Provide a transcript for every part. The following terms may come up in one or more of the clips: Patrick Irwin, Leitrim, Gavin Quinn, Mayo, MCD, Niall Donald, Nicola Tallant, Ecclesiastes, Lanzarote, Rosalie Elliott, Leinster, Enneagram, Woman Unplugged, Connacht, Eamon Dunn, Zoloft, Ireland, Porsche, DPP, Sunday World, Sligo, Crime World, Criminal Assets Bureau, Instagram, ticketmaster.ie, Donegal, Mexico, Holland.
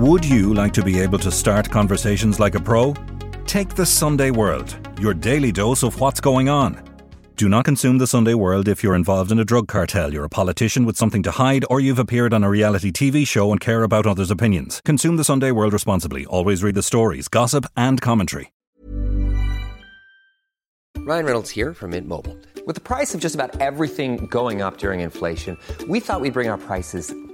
Would you like to be able to start conversations like a pro? Take the Sunday World, your daily dose of what's going on. Do not consume the Sunday World if you're involved in a drug cartel, you're a politician with something to hide, or you've appeared on a reality TV show and care about others' opinions. Consume the Sunday World responsibly. Always read the stories, gossip and commentary. Ryan Reynolds here from Mint Mobile. With the price of just about everything going up during inflation, we thought we'd bring our prices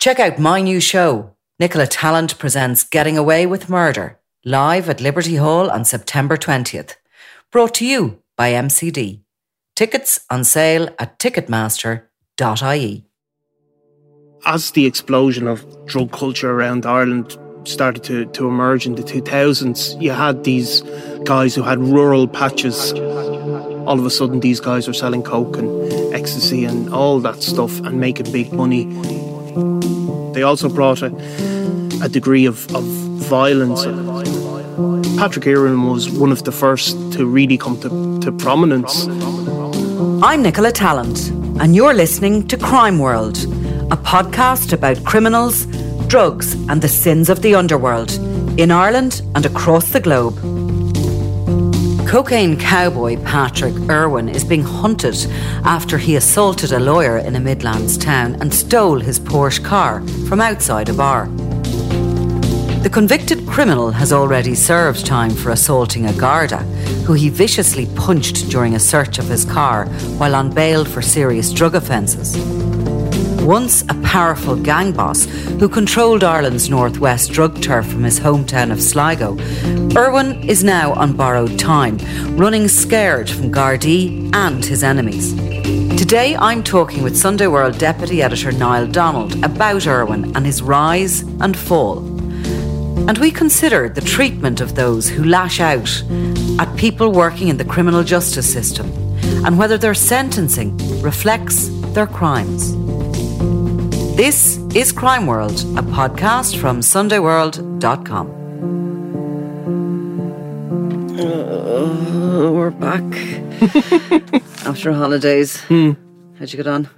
Check out my new show, Nicola Tallant presents Getting Away with Murder, live at Liberty Hall on September 20th. Brought to you by MCD. Tickets on sale at ticketmaster.ie. As the explosion of drug culture around Ireland started to emerge in the 2000s, you had these guys who had rural patches. All of a sudden, these guys were selling coke and ecstasy and all that stuff and making big money. They also brought a degree of violence. Patrick Irwin was one of the first to really come to prominence. I'm Nicola Tallant, and you're listening to Crime World, a podcast about criminals, drugs, and the sins of the underworld in Ireland and across the globe. Cocaine cowboy Patrick Irwin is being hunted after he assaulted a lawyer in a Midlands town and stole his Porsche car from outside a bar. The convicted criminal has already served time for assaulting a Garda, who he viciously punched during a search of his car while on bail for serious drug offences. Once a powerful gang boss who controlled Ireland's northwest drug turf from his hometown of Sligo, Irwin is now on borrowed time, running scared from Gardaí and his enemies. Today I'm talking with Sunday World Deputy Editor Niall Donald about Irwin and his rise and fall. And we consider the treatment of those who lash out at people working in the criminal justice system and whether their sentencing reflects their crimes. This is Crime World, a podcast from sundayworld.com. We're back after holidays. How'd you get on?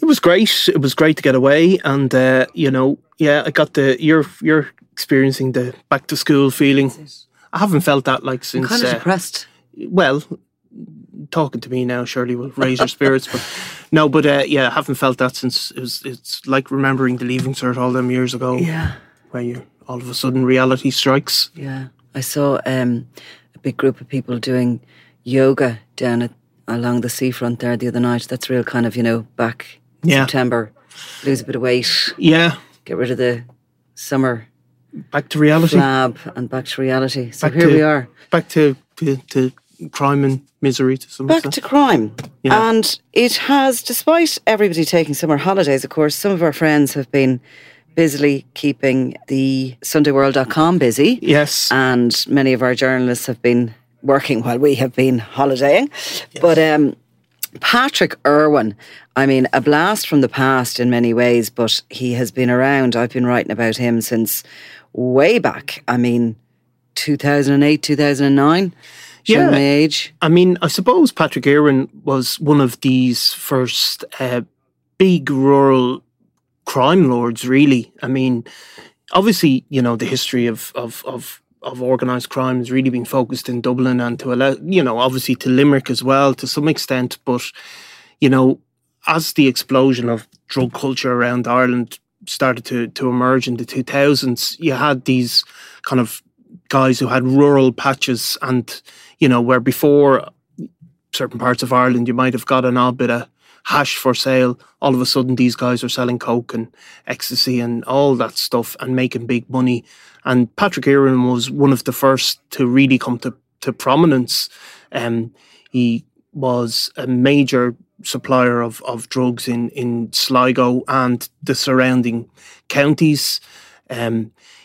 It was great. It was great to get away, and I got the you're experiencing the back to school feeling. I haven't felt that like since. I'm kind of depressed. Well, talking to me now surely will raise your spirits, but no, but I haven't felt that since it's like remembering the Leaving Cert all them years ago. Yeah, where you all of a sudden reality strikes. Yeah, I saw a big group of people doing yoga down along the seafront there the other night. That's real kind of back in September, lose a bit of weight. Yeah, get rid of the summer. Back to reality. Flab and back to reality. So back here we are. Back to crime and misery to some extent. Back to crime. Yeah. And it has, despite everybody taking summer holidays, of course, some of our friends have been busily keeping the sundayworld.com busy. Yes. And many of our journalists have been working while we have been holidaying. Yes. But Patrick Irwin, I mean, a blast from the past in many ways, but he has been around. I've been writing about him since way back. I mean, 2008, 2009. Yeah, my age. I mean, I suppose Patrick Irwin was one of these first big rural crime lords, really. I mean, obviously, the history of organised crime has really been focused in Dublin and obviously to Limerick as well to some extent. But, as the explosion of drug culture around Ireland started to emerge in the 2000s, you had these kind of guys who had rural patches and, you know, where before certain parts of Ireland you might have got an odd bit of hash for sale, all of a sudden these guys are selling coke and ecstasy and all that stuff and making big money. And Patrick Irwin was one of the first to really come to prominence. He was a major supplier of drugs in Sligo and the surrounding counties.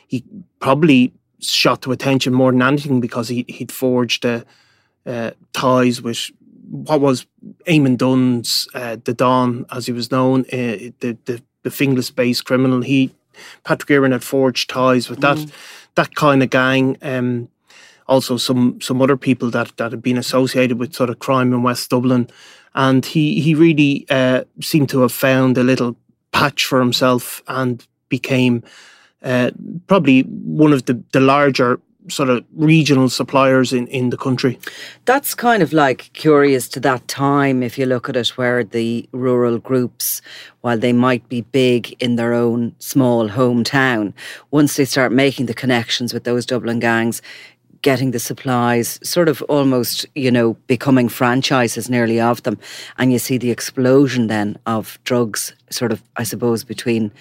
He probably shot to attention more than anything because he'd forged ties with what was Eamon Dunn's, the Don, as he was known, the Finglas-based criminal. Patrick Irwin had forged ties with that kind of gang. Also some other people that had been associated with sort of crime in West Dublin. And he really seemed to have found a little patch for himself and became probably one of the larger sort of regional suppliers in the country. That's kind of like curious to that time, if you look at it, where the rural groups, while they might be big in their own small hometown, once they start making the connections with those Dublin gangs, getting the supplies, sort of almost, you know, becoming franchises nearly of them. And you see the explosion then of drugs sort of, I suppose, between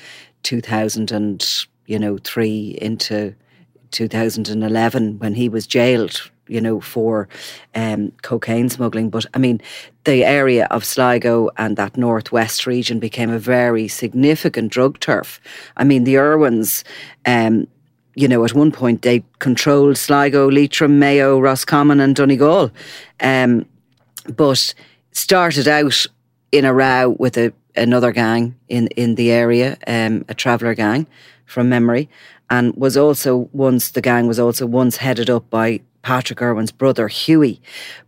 2003 into 2011 when he was jailed, you know, for cocaine smuggling. But I mean, the area of Sligo and that northwest region became a very significant drug turf. I mean, the Irwins, you know, at one point they controlled Sligo, Leitrim, Mayo, Roscommon and Donegal, but started out in a row with another gang in the area, a traveller gang from memory, and was once headed up by Patrick Irwin's brother, Huey.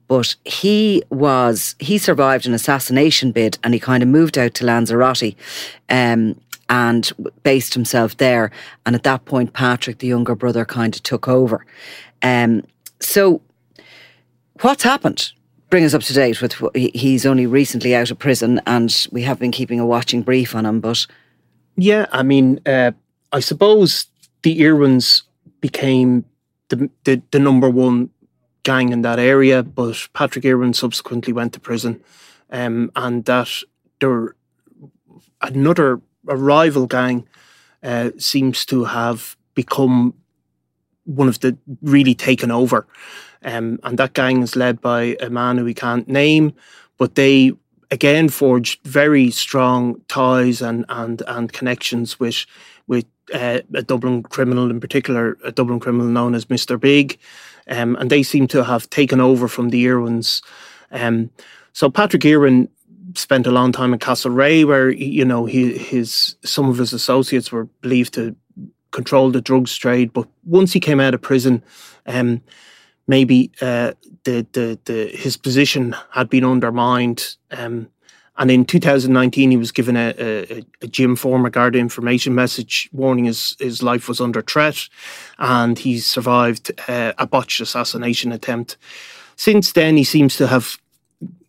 But he survived an assassination bid and he kind of moved out to Lanzarote and based himself there. And at that point, Patrick, the younger brother, kind of took over. So what's happened? Bring us up to date with, he's only recently out of prison and we have been keeping a watching brief on him, but... Yeah, I mean, I suppose the Irwins became the number one gang in that area, but Patrick Irwin subsequently went to prison, and that there another rival gang seems to have become one of the really taken over, and that gang is led by a man who we can't name, but they again forged very strong ties and connections with a Dublin criminal, in particular a Dublin criminal known as Mr. Big, and they seem to have taken over from the Irwins. So Patrick Irwin spent a long time in Castlereagh, where, you know, some of his associates were believed to control the drugs trade. But once he came out of prison, maybe his position had been undermined. And in 2019, he was given a Jim Former Garda information message warning his life was under threat, and he survived a botched assassination attempt. Since then, he seems to have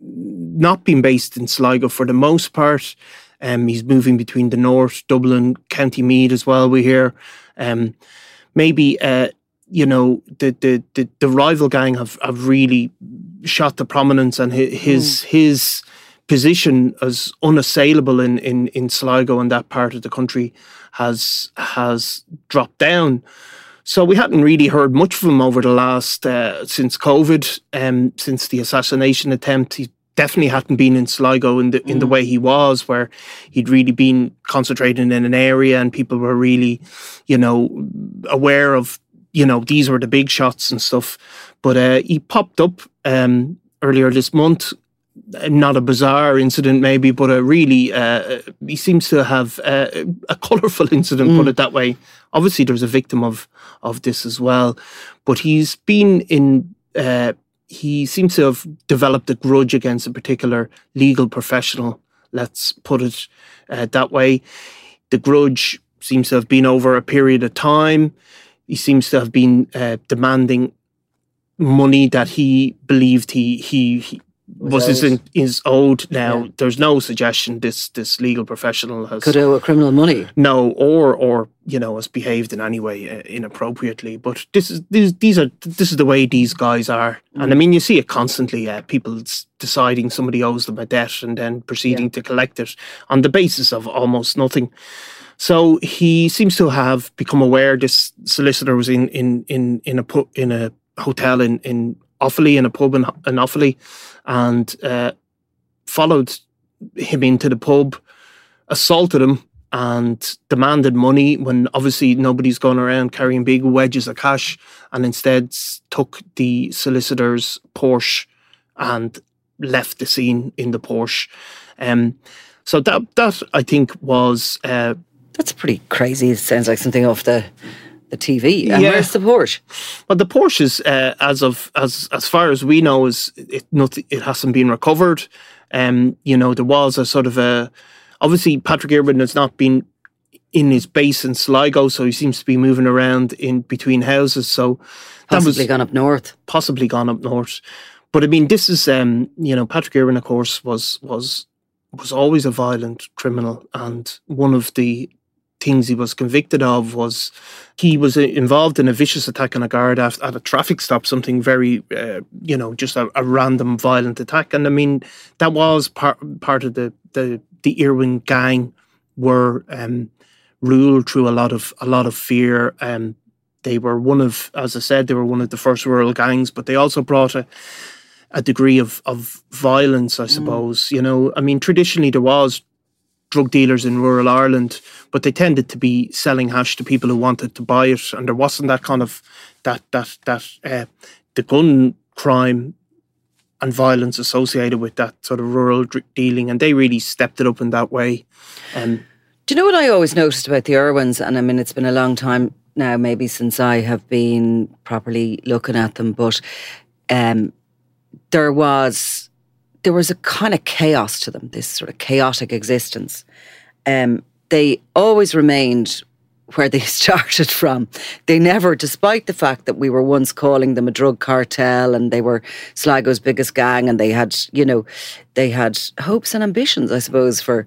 not been based in Sligo for the most part. He's moving between the north, Dublin, County Meath as well, we hear. Maybe, you know, the rival gang have really shot to prominence, and his position as unassailable in Sligo and that part of the country has dropped down. So we hadn't really heard much of him over the last, since COVID, since the assassination attempt. He definitely hadn't been in Sligo in the way he was, where he'd really been concentrating in an area and people were really, you know, aware of, you know, these were the big shots and stuff. But he popped up earlier this month. Not a bizarre incident, maybe, but a really, he seems to have a colourful incident, put it that way. Obviously, there's a victim of this as well. But he's been in, he seems to have developed a grudge against a particular legal professional, let's put it that way. The grudge seems to have been over a period of time. He seems to have been demanding money that he believed he is owed now. Yeah. There's no suggestion this legal professional has could owe a criminal money. No, or you know, has behaved in any way inappropriately. But this is the way these guys are, and I mean, you see it constantly. People deciding somebody owes them a debt and then proceeding to collect it on the basis of almost nothing. So he seems to have become aware. This solicitor was in a hotel in Offaly, in a pub in Offaly, and followed him into the pub, assaulted him and demanded money when obviously nobody's going around carrying big wedges of cash, and instead took the solicitor's Porsche and left the scene in the Porsche. So that I think was... That's pretty crazy. It sounds like something off the TV. And where's the Porsche? Well, the Porsche is, as far as we know, it hasn't been recovered. You know, there was a sort of a... Obviously, Patrick Irwin has not been in his base in Sligo, so he seems to be moving around in between houses. So possibly gone up north. Possibly gone up north. But I mean, this is, you know, Patrick Irwin, of course, was always a violent criminal, and one of the things he was convicted of was he was involved in a vicious attack on a guard at a traffic stop, something very, you know, just a random violent attack. And I mean, that was part of the Irwin gang were ruled through a lot of fear. They were one of, as I said, they were one of the first rural gangs, but they also brought a degree of violence, I suppose. You know, I mean, traditionally there was drug dealers in rural Ireland, but they tended to be selling hash to people who wanted to buy it, and there wasn't that kind of that the gun crime and violence associated with that sort of rural dealing, and they really stepped it up in that way. Do you know what I always noticed about the Irwins? And I mean, it's been a long time now, maybe since I have been properly looking at them, but there was a kind of chaos to them, this sort of chaotic existence. They always remained where they started from. They never, despite the fact that we were once calling them a drug cartel and they were Sligo's biggest gang and they had, you know, they had hopes and ambitions, I suppose, for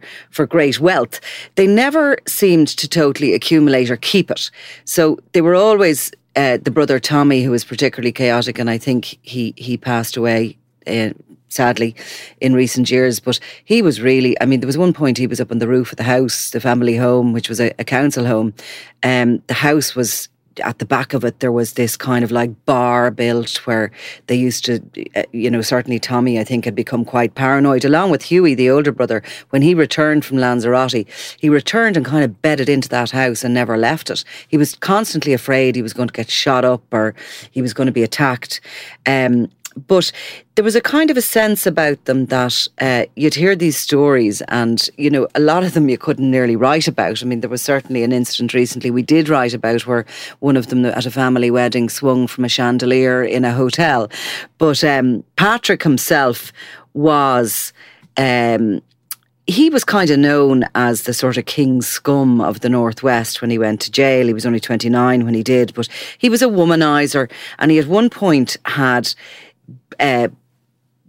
great wealth. They never seemed to totally accumulate or keep it. So they were always the brother Tommy, who was particularly chaotic, and I think he passed away sadly in recent years, but he was really, I mean, there was one point he was up on the roof of the house, the family home, which was a council home. The house was, at the back of it, there was this kind of like bar built where they used to, you know, certainly Tommy, I think, had become quite paranoid, along with Huey, the older brother. When he returned from Lanzarote, he returned and kind of bedded into that house and never left it. He was constantly afraid he was going to get shot up or he was going to be attacked. But there was a kind of a sense about them that you'd hear these stories and, you know, a lot of them you couldn't nearly write about. I mean, there was certainly an incident recently we did write about where one of them at a family wedding swung from a chandelier in a hotel. But Patrick himself was... he was kind of known as the sort of king scum of the Northwest when he went to jail. He was only 29 when he did, but he was a womanizer, and he at one point had...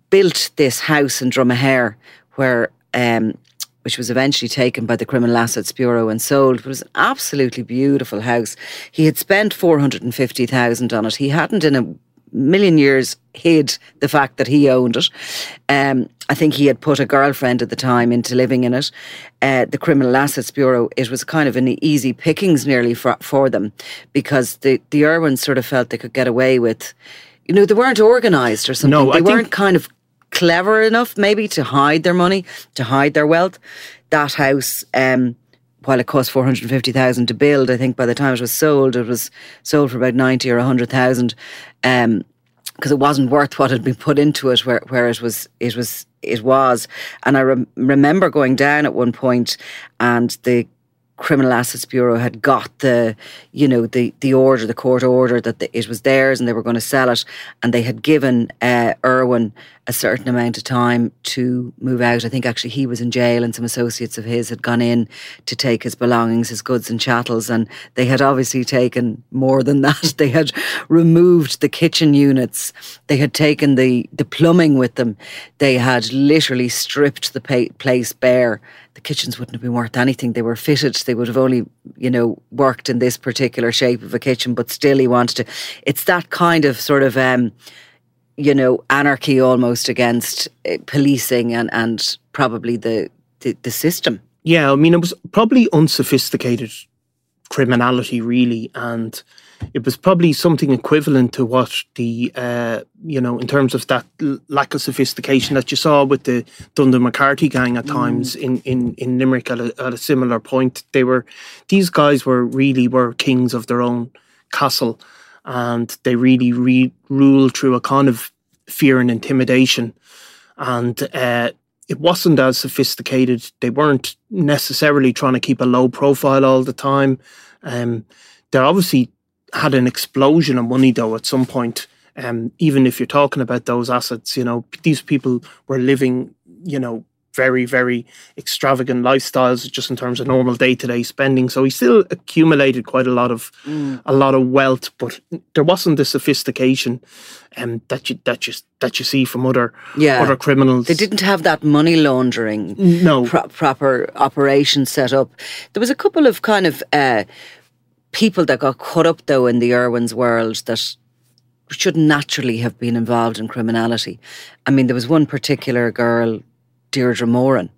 built this house in Drumahair where which was eventually taken by the Criminal Assets Bureau and sold. But it was an absolutely beautiful house. He had spent 450,000 on it. He hadn't in a million years hid the fact that he owned it. I think he had put a girlfriend at the time into living in it. The Criminal Assets Bureau, it was kind of an easy pickings nearly for them, because the Irwins sort of felt they could get away with... You know, they weren't organised or something. No, they weren't kind of clever enough maybe to hide their money, to hide their wealth. That house, while it cost 450,000 to build, I think by the time it was sold for about 90 or 100,000, because it wasn't worth what had been put into it where it was. And I remember going down at one point, and the Criminal Assets Bureau had got the order, the court order that it was theirs and they were going to sell it, and they had given Irwin a certain amount of time to move out. I think actually he was in jail and some associates of his had gone in to take his belongings, his goods and chattels, and they had obviously taken more than that. They had removed the kitchen units. They had taken the plumbing with them. They had literally stripped the place bare. The kitchens wouldn't have been worth anything. They were fitted. They would have only, worked in this particular shape of a kitchen, but still he wanted to. It's that kind of sort of, anarchy almost against policing and probably the system. Yeah, I mean, it was probably unsophisticated criminality, really. And it was probably something equivalent to what the, in terms of that lack of sophistication that you saw with the Dundon McCarthy gang at times in Limerick at a similar point. These guys were kings of their own castle, and they really ruled through a kind of fear and intimidation. And it wasn't as sophisticated. They weren't necessarily trying to keep a low profile all the time. They obviously had an explosion of money, though, at some point. Even if you're talking about those assets, these people were living, very, very extravagant lifestyles just in terms of normal day-to-day spending. So he still accumulated quite a lot of wealth, but there wasn't the sophistication that you see from other criminals. They didn't have that money laundering proper operation set up. There was a couple of kind of people that got caught up, though, in the Irwin's world that should naturally have been involved in criminality. I mean, there was one particular girl, Deirdre Moran,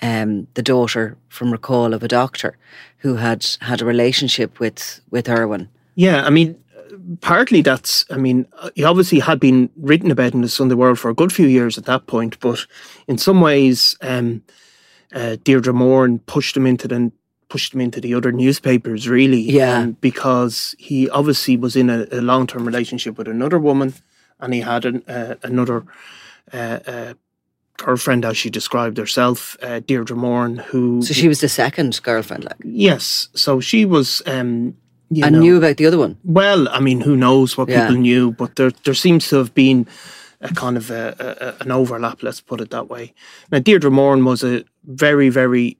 the daughter from recall of a doctor who had a relationship with Irwin. Yeah, I mean, partly that's, he obviously had been written about in the Sunday World for a good few years at that point, but in some ways, Deirdre Moran pushed him into the other newspapers, really, because he obviously was in a long-term relationship with another woman, and he had another girlfriend, as she described herself, Deirdre Moran, who... So she was the second girlfriend, like? Yes, so she was... And knew about the other one? Well, who knows what people knew, but there seems to have been a kind of an overlap, let's put it that way. Now, Deirdre Moran was a very, very,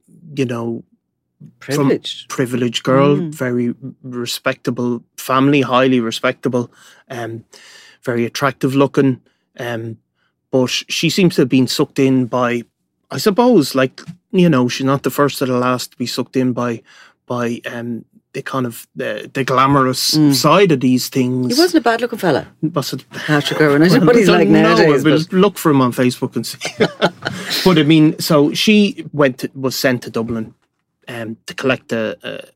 privileged girl, very respectable family, highly respectable, very attractive looking, but she seems to have been sucked in by, I suppose, she's not the first or the last to be sucked in by the kind of the glamorous side of these things. He wasn't a bad looking fella. Patrick Irwin. I don't know what he's like nowadays. But look for him on Facebook and see. But so she was sent to Dublin to collect a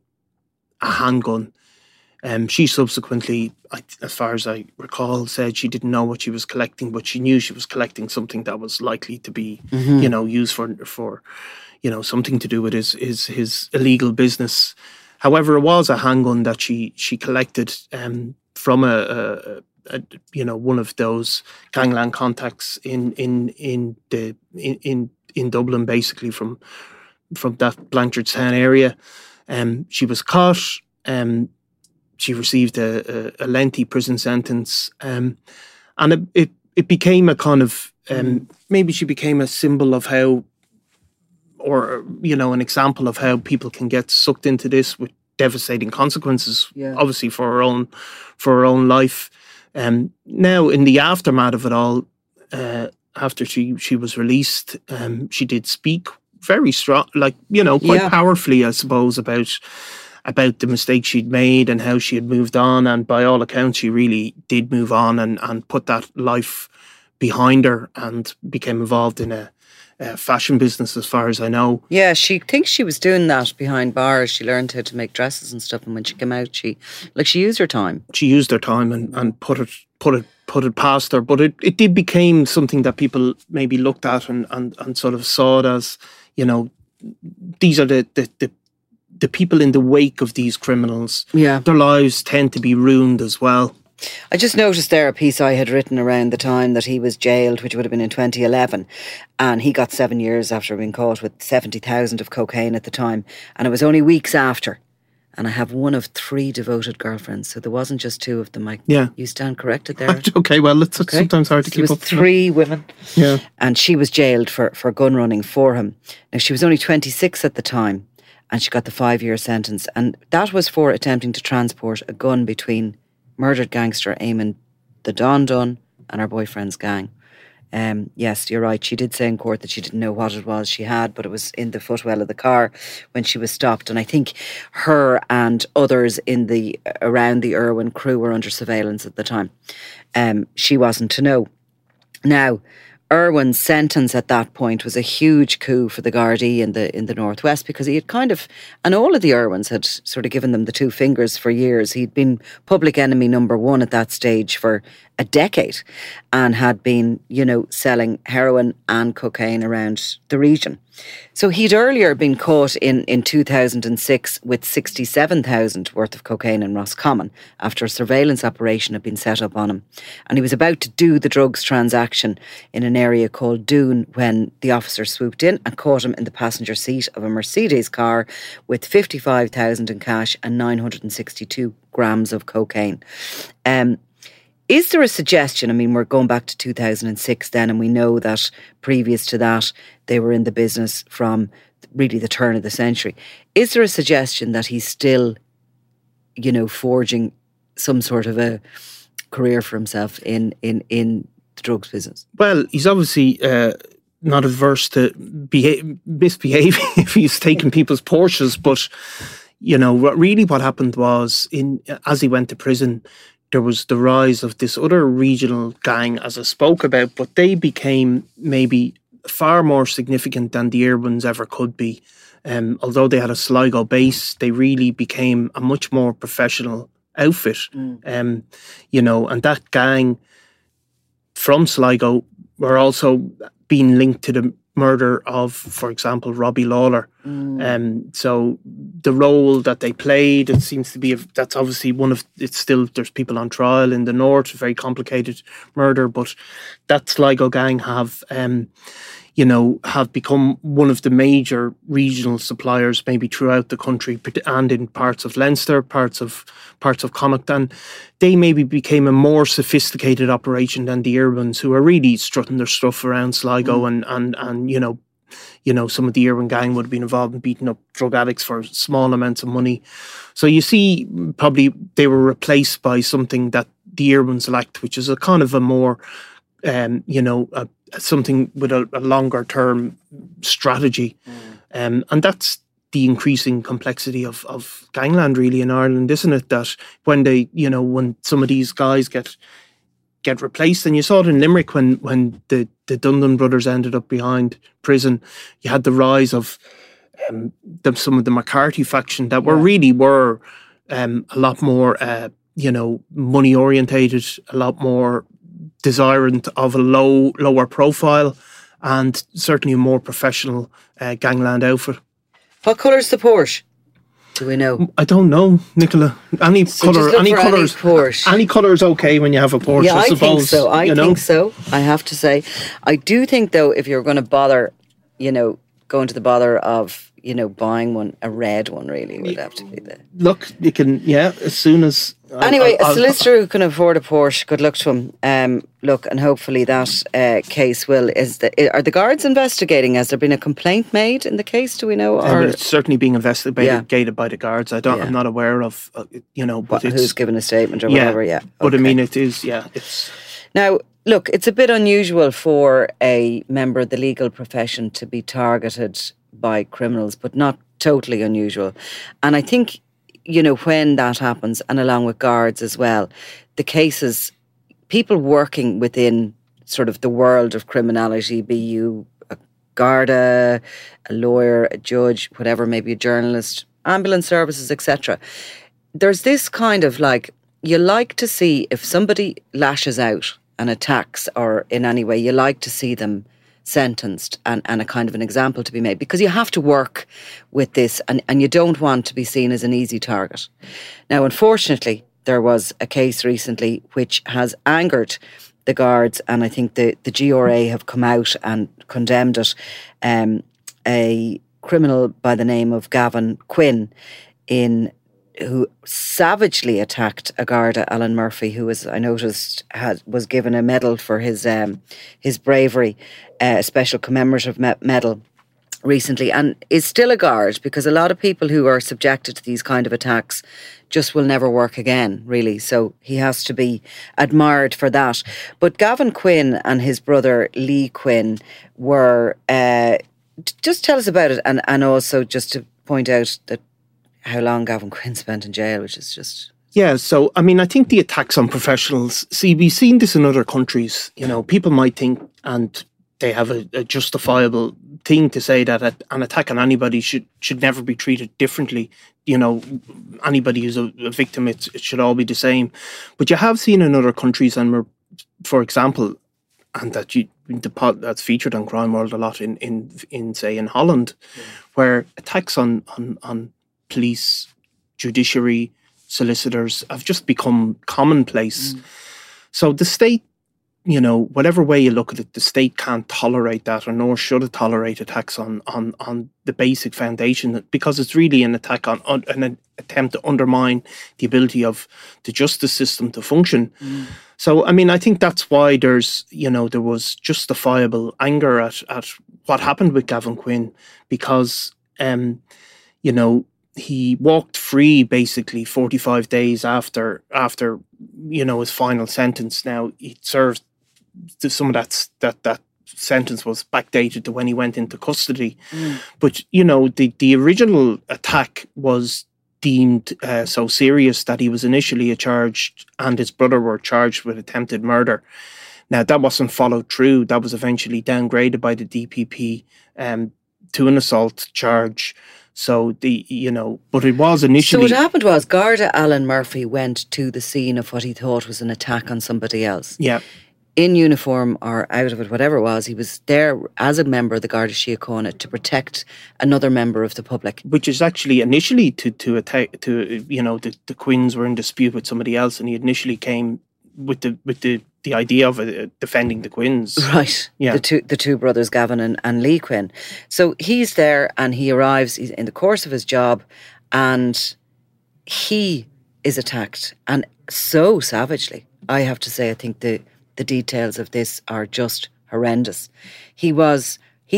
handgun. She subsequently, as far as I recall, said she didn't know what she was collecting, but she knew she was collecting something that was likely to be, used for something to do with his illegal business. However, it was a handgun that she collected from a one of those gangland contacts in Dublin, basically from that Blanchardstown area. She was caught. She received a lengthy prison sentence. And it became a kind of... maybe she became a symbol of how... or, an example of how people can get sucked into this with devastating consequences, obviously, for her own life. Now, in the aftermath of it all, after she was released, she did speak very strong, quite powerfully, I suppose, about the mistakes she'd made and how she had moved on. And by all accounts, she really did move on and put that life behind her and became involved in a fashion business, as far as I know. Yeah, she thinks she was doing that behind bars. She learned how to make dresses and stuff. And when she came out, she used her time. She used her time and put it past her. But it did became something that people maybe looked at and sort of saw it as, these are the people in the wake of these criminals. Yeah. Their lives tend to be ruined as well. I just noticed there a piece I had written around the time that he was jailed, which would have been in 2011, and he got 7 years after being caught with 70,000 of cocaine at the time, and it was only weeks after. And I have one of three devoted girlfriends, so there wasn't just two of them. You stand corrected there. Okay, well, it's sometimes hard to keep up. It was three women. Yeah. And she was jailed for gun running for him. Now, she was only 26 at the time, and she got the 5-year sentence. And that was for attempting to transport a gun between murdered gangster Eamon the Don Dunn and her boyfriend's gang. Yes, you're right. She did say in court that she didn't know what it was she had, but it was in the footwell of the car when she was stopped. And I think her and others in the around the Irwin crew were under surveillance at the time. She wasn't to know. Now, Irwin's sentence at that point was a huge coup for the Gardaí in the Northwest, because he had and all of the Irwins had sort of given them the two fingers for years. He'd been public enemy number one at that stage for a decade and had been, selling heroin and cocaine around the region. So he'd earlier been caught in 2006 with 67,000 worth of cocaine in Roscommon after a surveillance operation had been set up on him. And he was about to do the drugs transaction in an area called Doon when the officer swooped in and caught him in the passenger seat of a Mercedes car with 55,000 in cash and 962 grams of cocaine. Is there a suggestion? I mean, we're going back to 2006 then, and we know that previous to that, they were in the business from really the turn of the century. Is there a suggestion that he's still, forging some sort of a career for himself in the drugs business? Well, he's obviously not averse to misbehaving if he's taking people's Porsches, but, really what happened was, as he went to prison, there was the rise of this other regional gang, as I spoke about, but they became maybe far more significant than the Irwins ever could be. Although they had a Sligo base, they really became a much more professional outfit. And that gang from Sligo were also being linked to the murder of, for example, Robbie Lawlor. So the role that they played, it seems to be, that's obviously there's people on trial in the north, very complicated murder, but that Sligo gang have become one of the major regional suppliers maybe throughout the country and in parts of Leinster, parts of Connacht. And they maybe became a more sophisticated operation than the Irwins, who are really strutting their stuff around Sligo and some of the Irwin gang would have been involved in beating up drug addicts for small amounts of money. So you see, probably they were replaced by something that the Irwins lacked, which is a kind of a more, something with a longer term strategy. And that's the increasing complexity of gangland really in Ireland, isn't it? That when when some of these guys get replaced, and you saw it in Limerick when the Dundon brothers ended up behind prison, you had the rise of some of the McCarthy faction that were a lot more money orientated, a lot more desirant of a lower profile and certainly a more professional gangland outfit. What colour's the Porsche? Do we know? I don't know, Nicola. Any colour is okay when you have a Porsche, I suppose. I think so, I have to say. I do think, though, if you're going to bother, going to the bother of, buying one, a red one really would have to be there. Look, you can, as soon as... Anyway, a solicitor who can afford a Porsche, good luck to him. And hopefully that case will... Are the guards investigating? Has there been a complaint made in the case? Do we know? It's certainly being investigated by the guards. I'm not aware of, but who's given a statement or whatever, Okay. But I mean, it is, it's... Now, look, it's a bit unusual for a member of the legal profession to be targeted by criminals, but not totally unusual. And I think... when that happens, and along with guards as well, the cases, people working within sort of the world of criminality, be you a Garda, a lawyer, a judge, whatever, maybe a journalist, ambulance services, etc. There's this kind of you like to see if somebody lashes out and attacks or in any way, you like to see them sentenced and a kind of an example to be made, because you have to work with this and you don't want to be seen as an easy target. Now, unfortunately, there was a case recently which has angered the guards, and I think the GRA have come out and condemned it. A criminal by the name of Gavin Quinn who savagely attacked a Garda, Alan Murphy, who was, I noticed, was given a medal for his bravery, a special commemorative medal recently, and is still a guard, because a lot of people who are subjected to these kind of attacks just will never work again, really. So he has to be admired for that. But Gavin Quinn and his brother Lee Quinn were, just tell us about it, and also just to point out that how long Gavin Quinn spent in jail, which is just... Yeah, so, I mean, I think the attacks on professionals, see, we've seen this in other countries, you know, people might think, and they have a justifiable thing to say, that an attack on anybody should never be treated differently. You know, anybody who's a victim, it should all be the same. But you have seen in other countries, and for example, and that's featured on Crime World a lot in say, in Holland, where attacks on police, judiciary, solicitors have just become commonplace. Mm. So the state, you know, whatever way you look at it, the state can't tolerate that, or nor should it tolerate attacks on the basic foundation, because it's really an attack on an attempt to undermine the ability of the justice system to function. Mm. So, I mean, I think that's why there was justifiable anger at what happened with Gavin Quinn, because, you know, he walked free basically 45 days after, you know, his final sentence. Now, he served some of that sentence was backdated to when he went into custody. Mm. But, you know, the original attack was deemed so serious that he was initially charged, and his brother were charged with attempted murder. Now, that wasn't followed through. That was eventually downgraded by the DPP to an assault charge. So but it was initially... So what happened was Garda Alan Murphy went to the scene of what he thought was an attack on somebody else. Yeah. In uniform or out of it, whatever it was, he was there as a member of the Garda Síochána to protect another member of the public. Which is actually initially to attack, to, you know, the Quins were in dispute with somebody else, and he initially came with the idea of defending the Quins. Right. Yeah. The two brothers, Gavin and Lee Quinn. So he's there, and he arrives in the course of his job, and he is attacked, and so savagely. I have to say, I think the details of this are just horrendous. He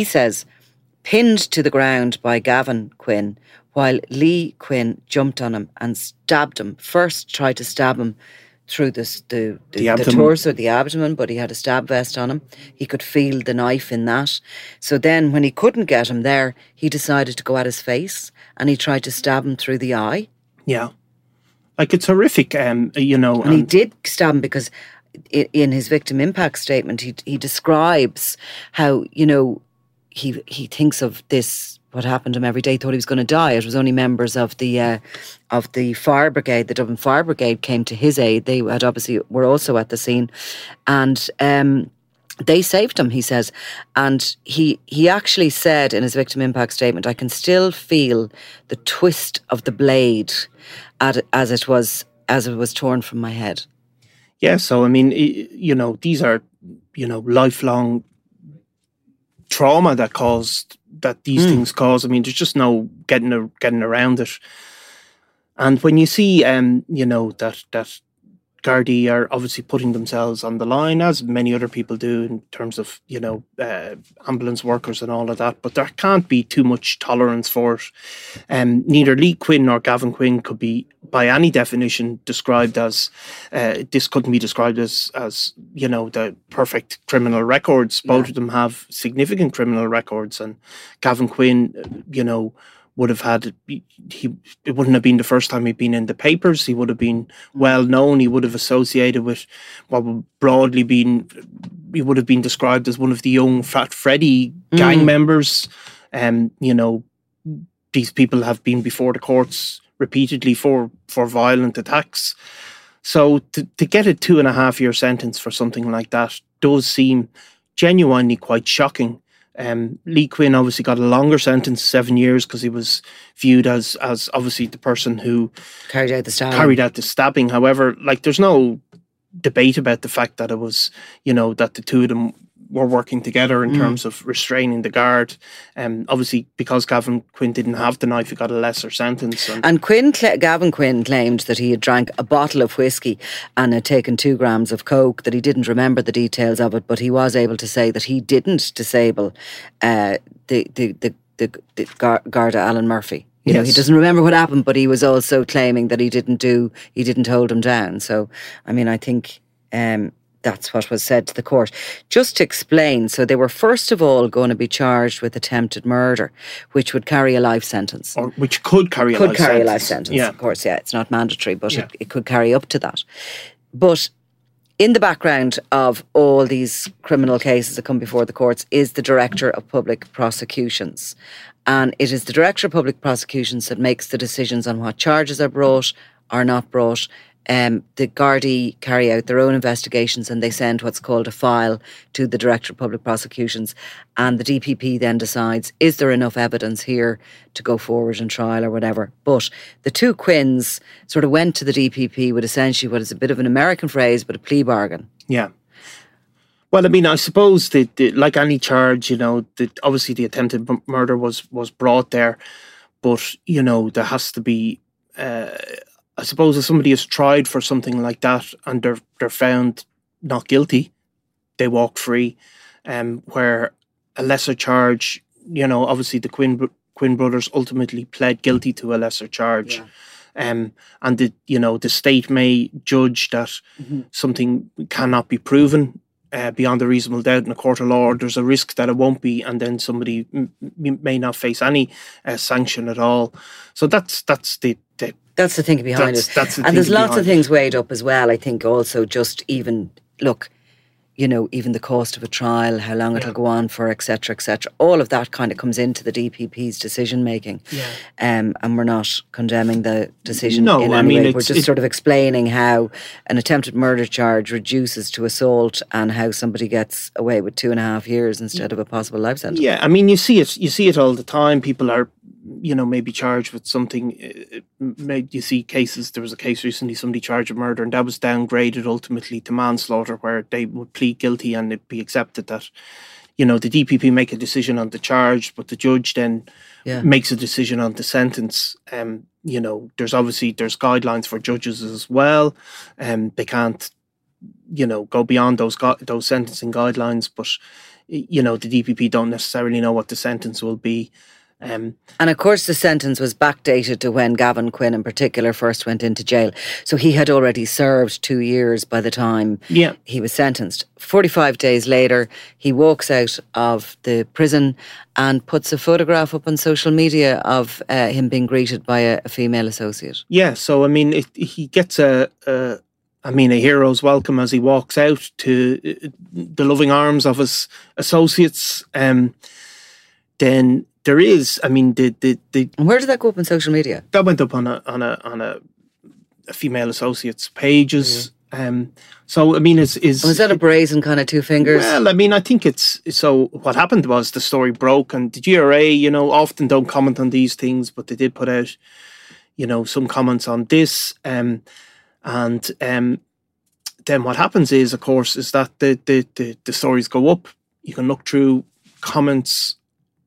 says, pinned to the ground by Gavin Quinn, while Lee Quinn jumped on him and stabbed him. First tried to stab him through the torso, the abdomen, but he had a stab vest on him. He could feel the knife in that. So then when he couldn't get him there, he decided to go at his face, and he tried to stab him through the eye. Yeah. Like, it's horrific, you know. And he did stab him, because in his victim impact statement, he describes how, you know, he thinks of this... what happened to him every day, thought he was going to die. It was only members of the fire brigade, the Dublin Fire Brigade, came to his aid. They had obviously were also at the scene, and they saved him, he says. And he actually said in his victim impact statement, I can still feel the twist of the blade as it was torn from my head. Yeah, so I mean, you know, these are, you know, lifelong trauma things cause. I mean, there's just no getting around it. And when you see, you know, that Gardaí are obviously putting themselves on the line, as many other people do, in terms of, you know, ambulance workers and all of that, but there can't be too much tolerance for it. Neither Lee Quinn nor Gavin Quinn could be, by any definition, described as, this couldn't be described as, you know, the perfect criminal records. Both of them have significant criminal records, and Gavin Quinn, you know, it wouldn't have been the first time he'd been in the papers. He would have been well known. He would have associated with what would broadly he would have been described as one of the young Fat Freddy gang members. You know, these people have been before the courts repeatedly for violent attacks. So to get a 2.5-year sentence for something like that does seem genuinely quite shocking. Lee Quinn obviously got a longer sentence, 7 years, because he was viewed as obviously the person who carried out the stabbing. However, like, there's no debate about the fact that it was, you know, that the two of them were working together in terms of restraining the guard. Obviously, because Gavin Quinn didn't have the knife, he got a lesser sentence. And Gavin Quinn claimed that he had drank a bottle of whiskey and had taken 2 grams of coke, that he didn't remember the details of it, but he was able to say that he didn't disable the Garda Alan Murphy. You know, he doesn't remember what happened, but he was also claiming that he didn't hold him down. So, I mean, I think... that's what was said to the court. Just to explain, so they were first of all going to be charged with attempted murder, which would carry a life sentence. Or which could carry a life sentence. Could carry a life sentence, yeah. Of course, yeah. It's not mandatory, but it could carry up to that. But in the background of all these criminal cases that come before the courts is the Director of Public Prosecutions. And it is the Director of Public Prosecutions that makes the decisions on what charges are brought, are not brought. The Gardaí carry out their own investigations and they send what's called a file to the Director of Public Prosecutions, and the DPP then decides, is there enough evidence here to go forward in trial or whatever. But the two Quinns sort of went to the DPP with essentially what is a bit of an American phrase, but a plea bargain. Yeah. Well, I mean, I suppose that like any charge, you know, obviously the attempted murder was brought there, but, you know, there has to be... I suppose if somebody is tried for something like that and they're found not guilty, they walk free. Where a lesser charge, you know, obviously the Quinn brothers ultimately pled guilty to a lesser charge. Yeah. And the state may judge that something cannot be proven beyond a reasonable doubt in a court of law. There's a risk that it won't be, and then somebody may not face any sanction at all. So that's the thing behind it. And there's lots of things weighed up as well. I think also just even, look, you know, even the cost of a trial, how long it'll go on for, et cetera, et cetera. All of that kind of comes into the DPP's decision-making. Yeah. And we're not condemning the decision in any way. We're just sort of explaining how an attempted murder charge reduces to assault and how somebody gets away with 2.5 years instead of a possible life sentence. Yeah, I mean, you see it all the time. People are, you know, maybe charged with something. You see cases, there was a case recently, somebody charged with murder and that was downgraded ultimately to manslaughter, where they would plead guilty and it'd be accepted that, you know, the DPP make a decision on the charge, but the judge then makes a decision on the sentence. You know, there's guidelines for judges as well. They can't, you know, go beyond those sentencing guidelines, but, you know, the DPP don't necessarily know what the sentence will be. And of course the sentence was backdated to when Gavin Quinn in particular first went into jail, so he had already served 2 years by the time he was sentenced. 45 days later he walks out of the prison and puts a photograph up on social media of him being greeted by a female associate. Yeah, so I mean he gets a hero's welcome as he walks out to the loving arms of his associates. Then there is, I mean, and where did that go up on social media? That went up on a female associate's pages. Mm-hmm. So I mean, was that a brazen kind of two fingers? Well, I mean, I think it's so. What happened was the story broke, and the GRA, you know, often don't comment on these things, but they did put out, you know, some comments on this, and then what happens is, of course, is that the stories go up. You can look through comments.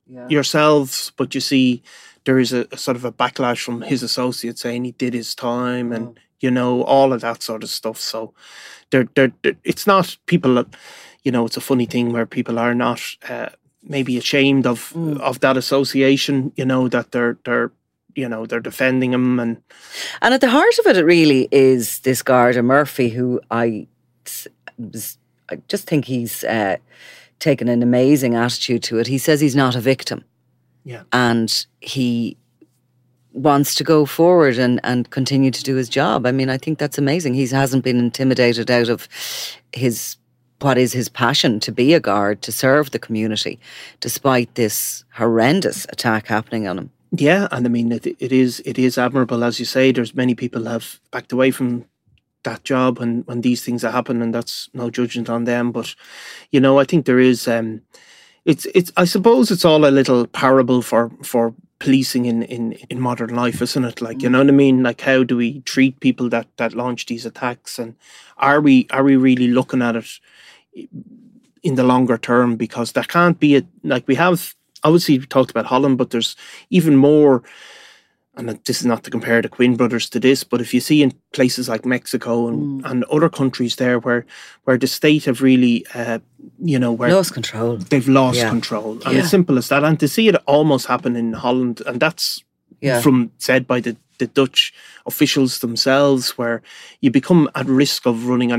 Yeah. Yourselves, but you see there is a sort of a backlash from his associates saying he did his time and, you know, all of that sort of stuff. So they're, it's not people, you know, it's a funny thing where people are not maybe ashamed of that association, you know, that they're you know, they're defending him. And at the heart of it really is this Garda Murphy, who I just think he's... taken an amazing attitude to it. He says he's not a victim. Yeah. And he wants to go forward and continue to do his job. I mean, I think that's amazing. He hasn't been intimidated out of what is his passion to be a guard, to serve the community, despite this horrendous attack happening on him. Yeah, and I mean, it is admirable. As you say, there's many people have backed away from that job when these things happen, and that's no judgment on them, but you know, I think there is it's I suppose it's all a little parable for policing in modern life, isn't it? Like, you know what I mean? Like, how do we treat people that launch these attacks, and are we really looking at it in the longer term? Because there can't be we have obviously we talked about Holland, but there's even more. And this is not to compare the Quinn brothers to this, but if you see in places like Mexico and other countries there where the state have really, lost control. They've lost control. And it's simple as that. And to see it almost happen in Holland, and that's said by the Dutch officials themselves, where you become at risk of running a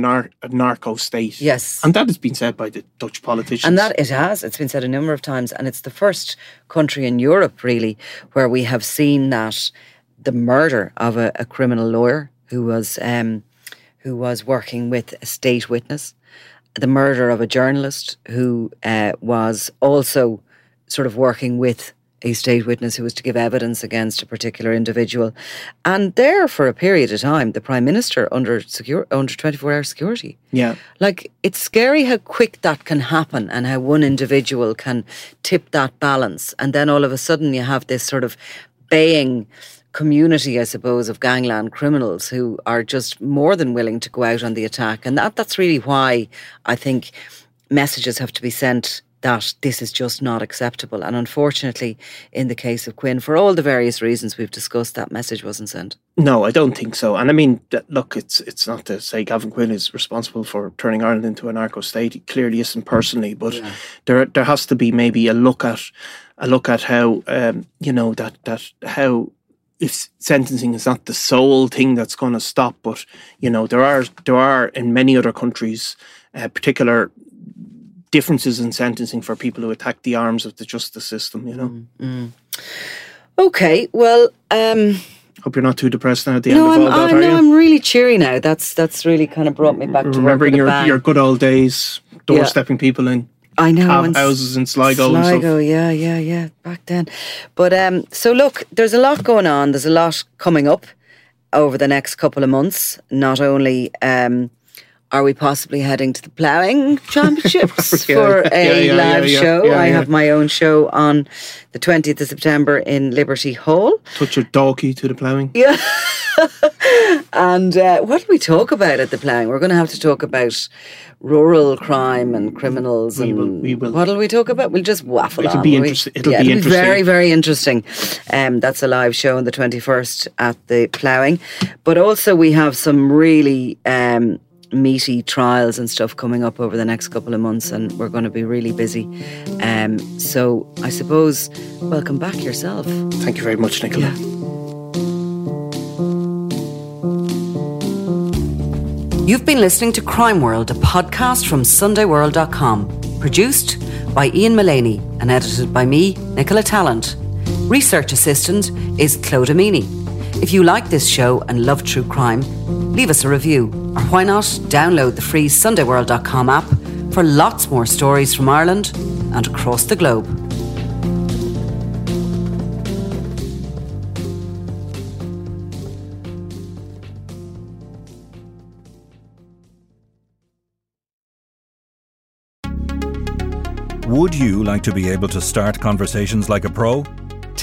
narco state. Yes. And that has been said by the Dutch politicians. And that it has. It's been said a number of times. And it's the first country in Europe, really, where we have seen that the murder of a criminal lawyer who was working with a state witness, the murder of a journalist who was also sort of working with a state witness who was to give evidence against a particular individual. And there, for a period of time, the Prime Minister under 24-hour security. Yeah. Like, it's scary how quick that can happen and how one individual can tip that balance. And then all of a sudden you have this sort of baying community, I suppose, of gangland criminals who are just more than willing to go out on the attack. And that's really why I think messages have to be sent that this is just not acceptable. And unfortunately, in the case of Quinn, for all the various reasons we've discussed, that message wasn't sent. No, I don't think so. And I mean, look, it's not to say Gavin Quinn is responsible for turning Ireland into a narco state. He clearly isn't personally, but there has to be maybe a look at how, how if sentencing is not the sole thing that's going to stop, but, there are in many other countries, particular differences in sentencing for people who attack the arms of the justice system, Okay, well... hope you're not too depressed now at the end of all that, are you? No, I'm really cheery now. That's really kind of brought me back to remembering your good old days, doorstepping people in. I know. Houses in Sligo and stuff. Sligo, yeah, back then. But, so look, there's a lot going on. There's a lot coming up over the next couple of months. Not only... are we possibly heading to the ploughing championships for a live show? I have my own show on the 20th of September in Liberty Hall. Touch your doggy to the ploughing. Yeah. And what do we talk about at the ploughing? We're going to have to talk about rural crime and criminals. We will. What will we talk about? We'll just waffle on. It'll be very, very interesting. That's a live show on the 21st at the ploughing. But also we have some really... meaty trials and stuff coming up over the next couple of months, and we're going to be really busy. So I suppose welcome back yourself. Thank you very much, Nicola. Yeah. You've been listening to Crime World, a podcast from sundayworld.com, produced by Ian Mullaney and edited by me, Nicola Tallant. Research assistant is Claude Amini. If you like this show and love true crime, leave us a review, or why not download the free sundayworld.com app for lots more stories from Ireland and across the globe. Would you like to be able to start conversations like a pro?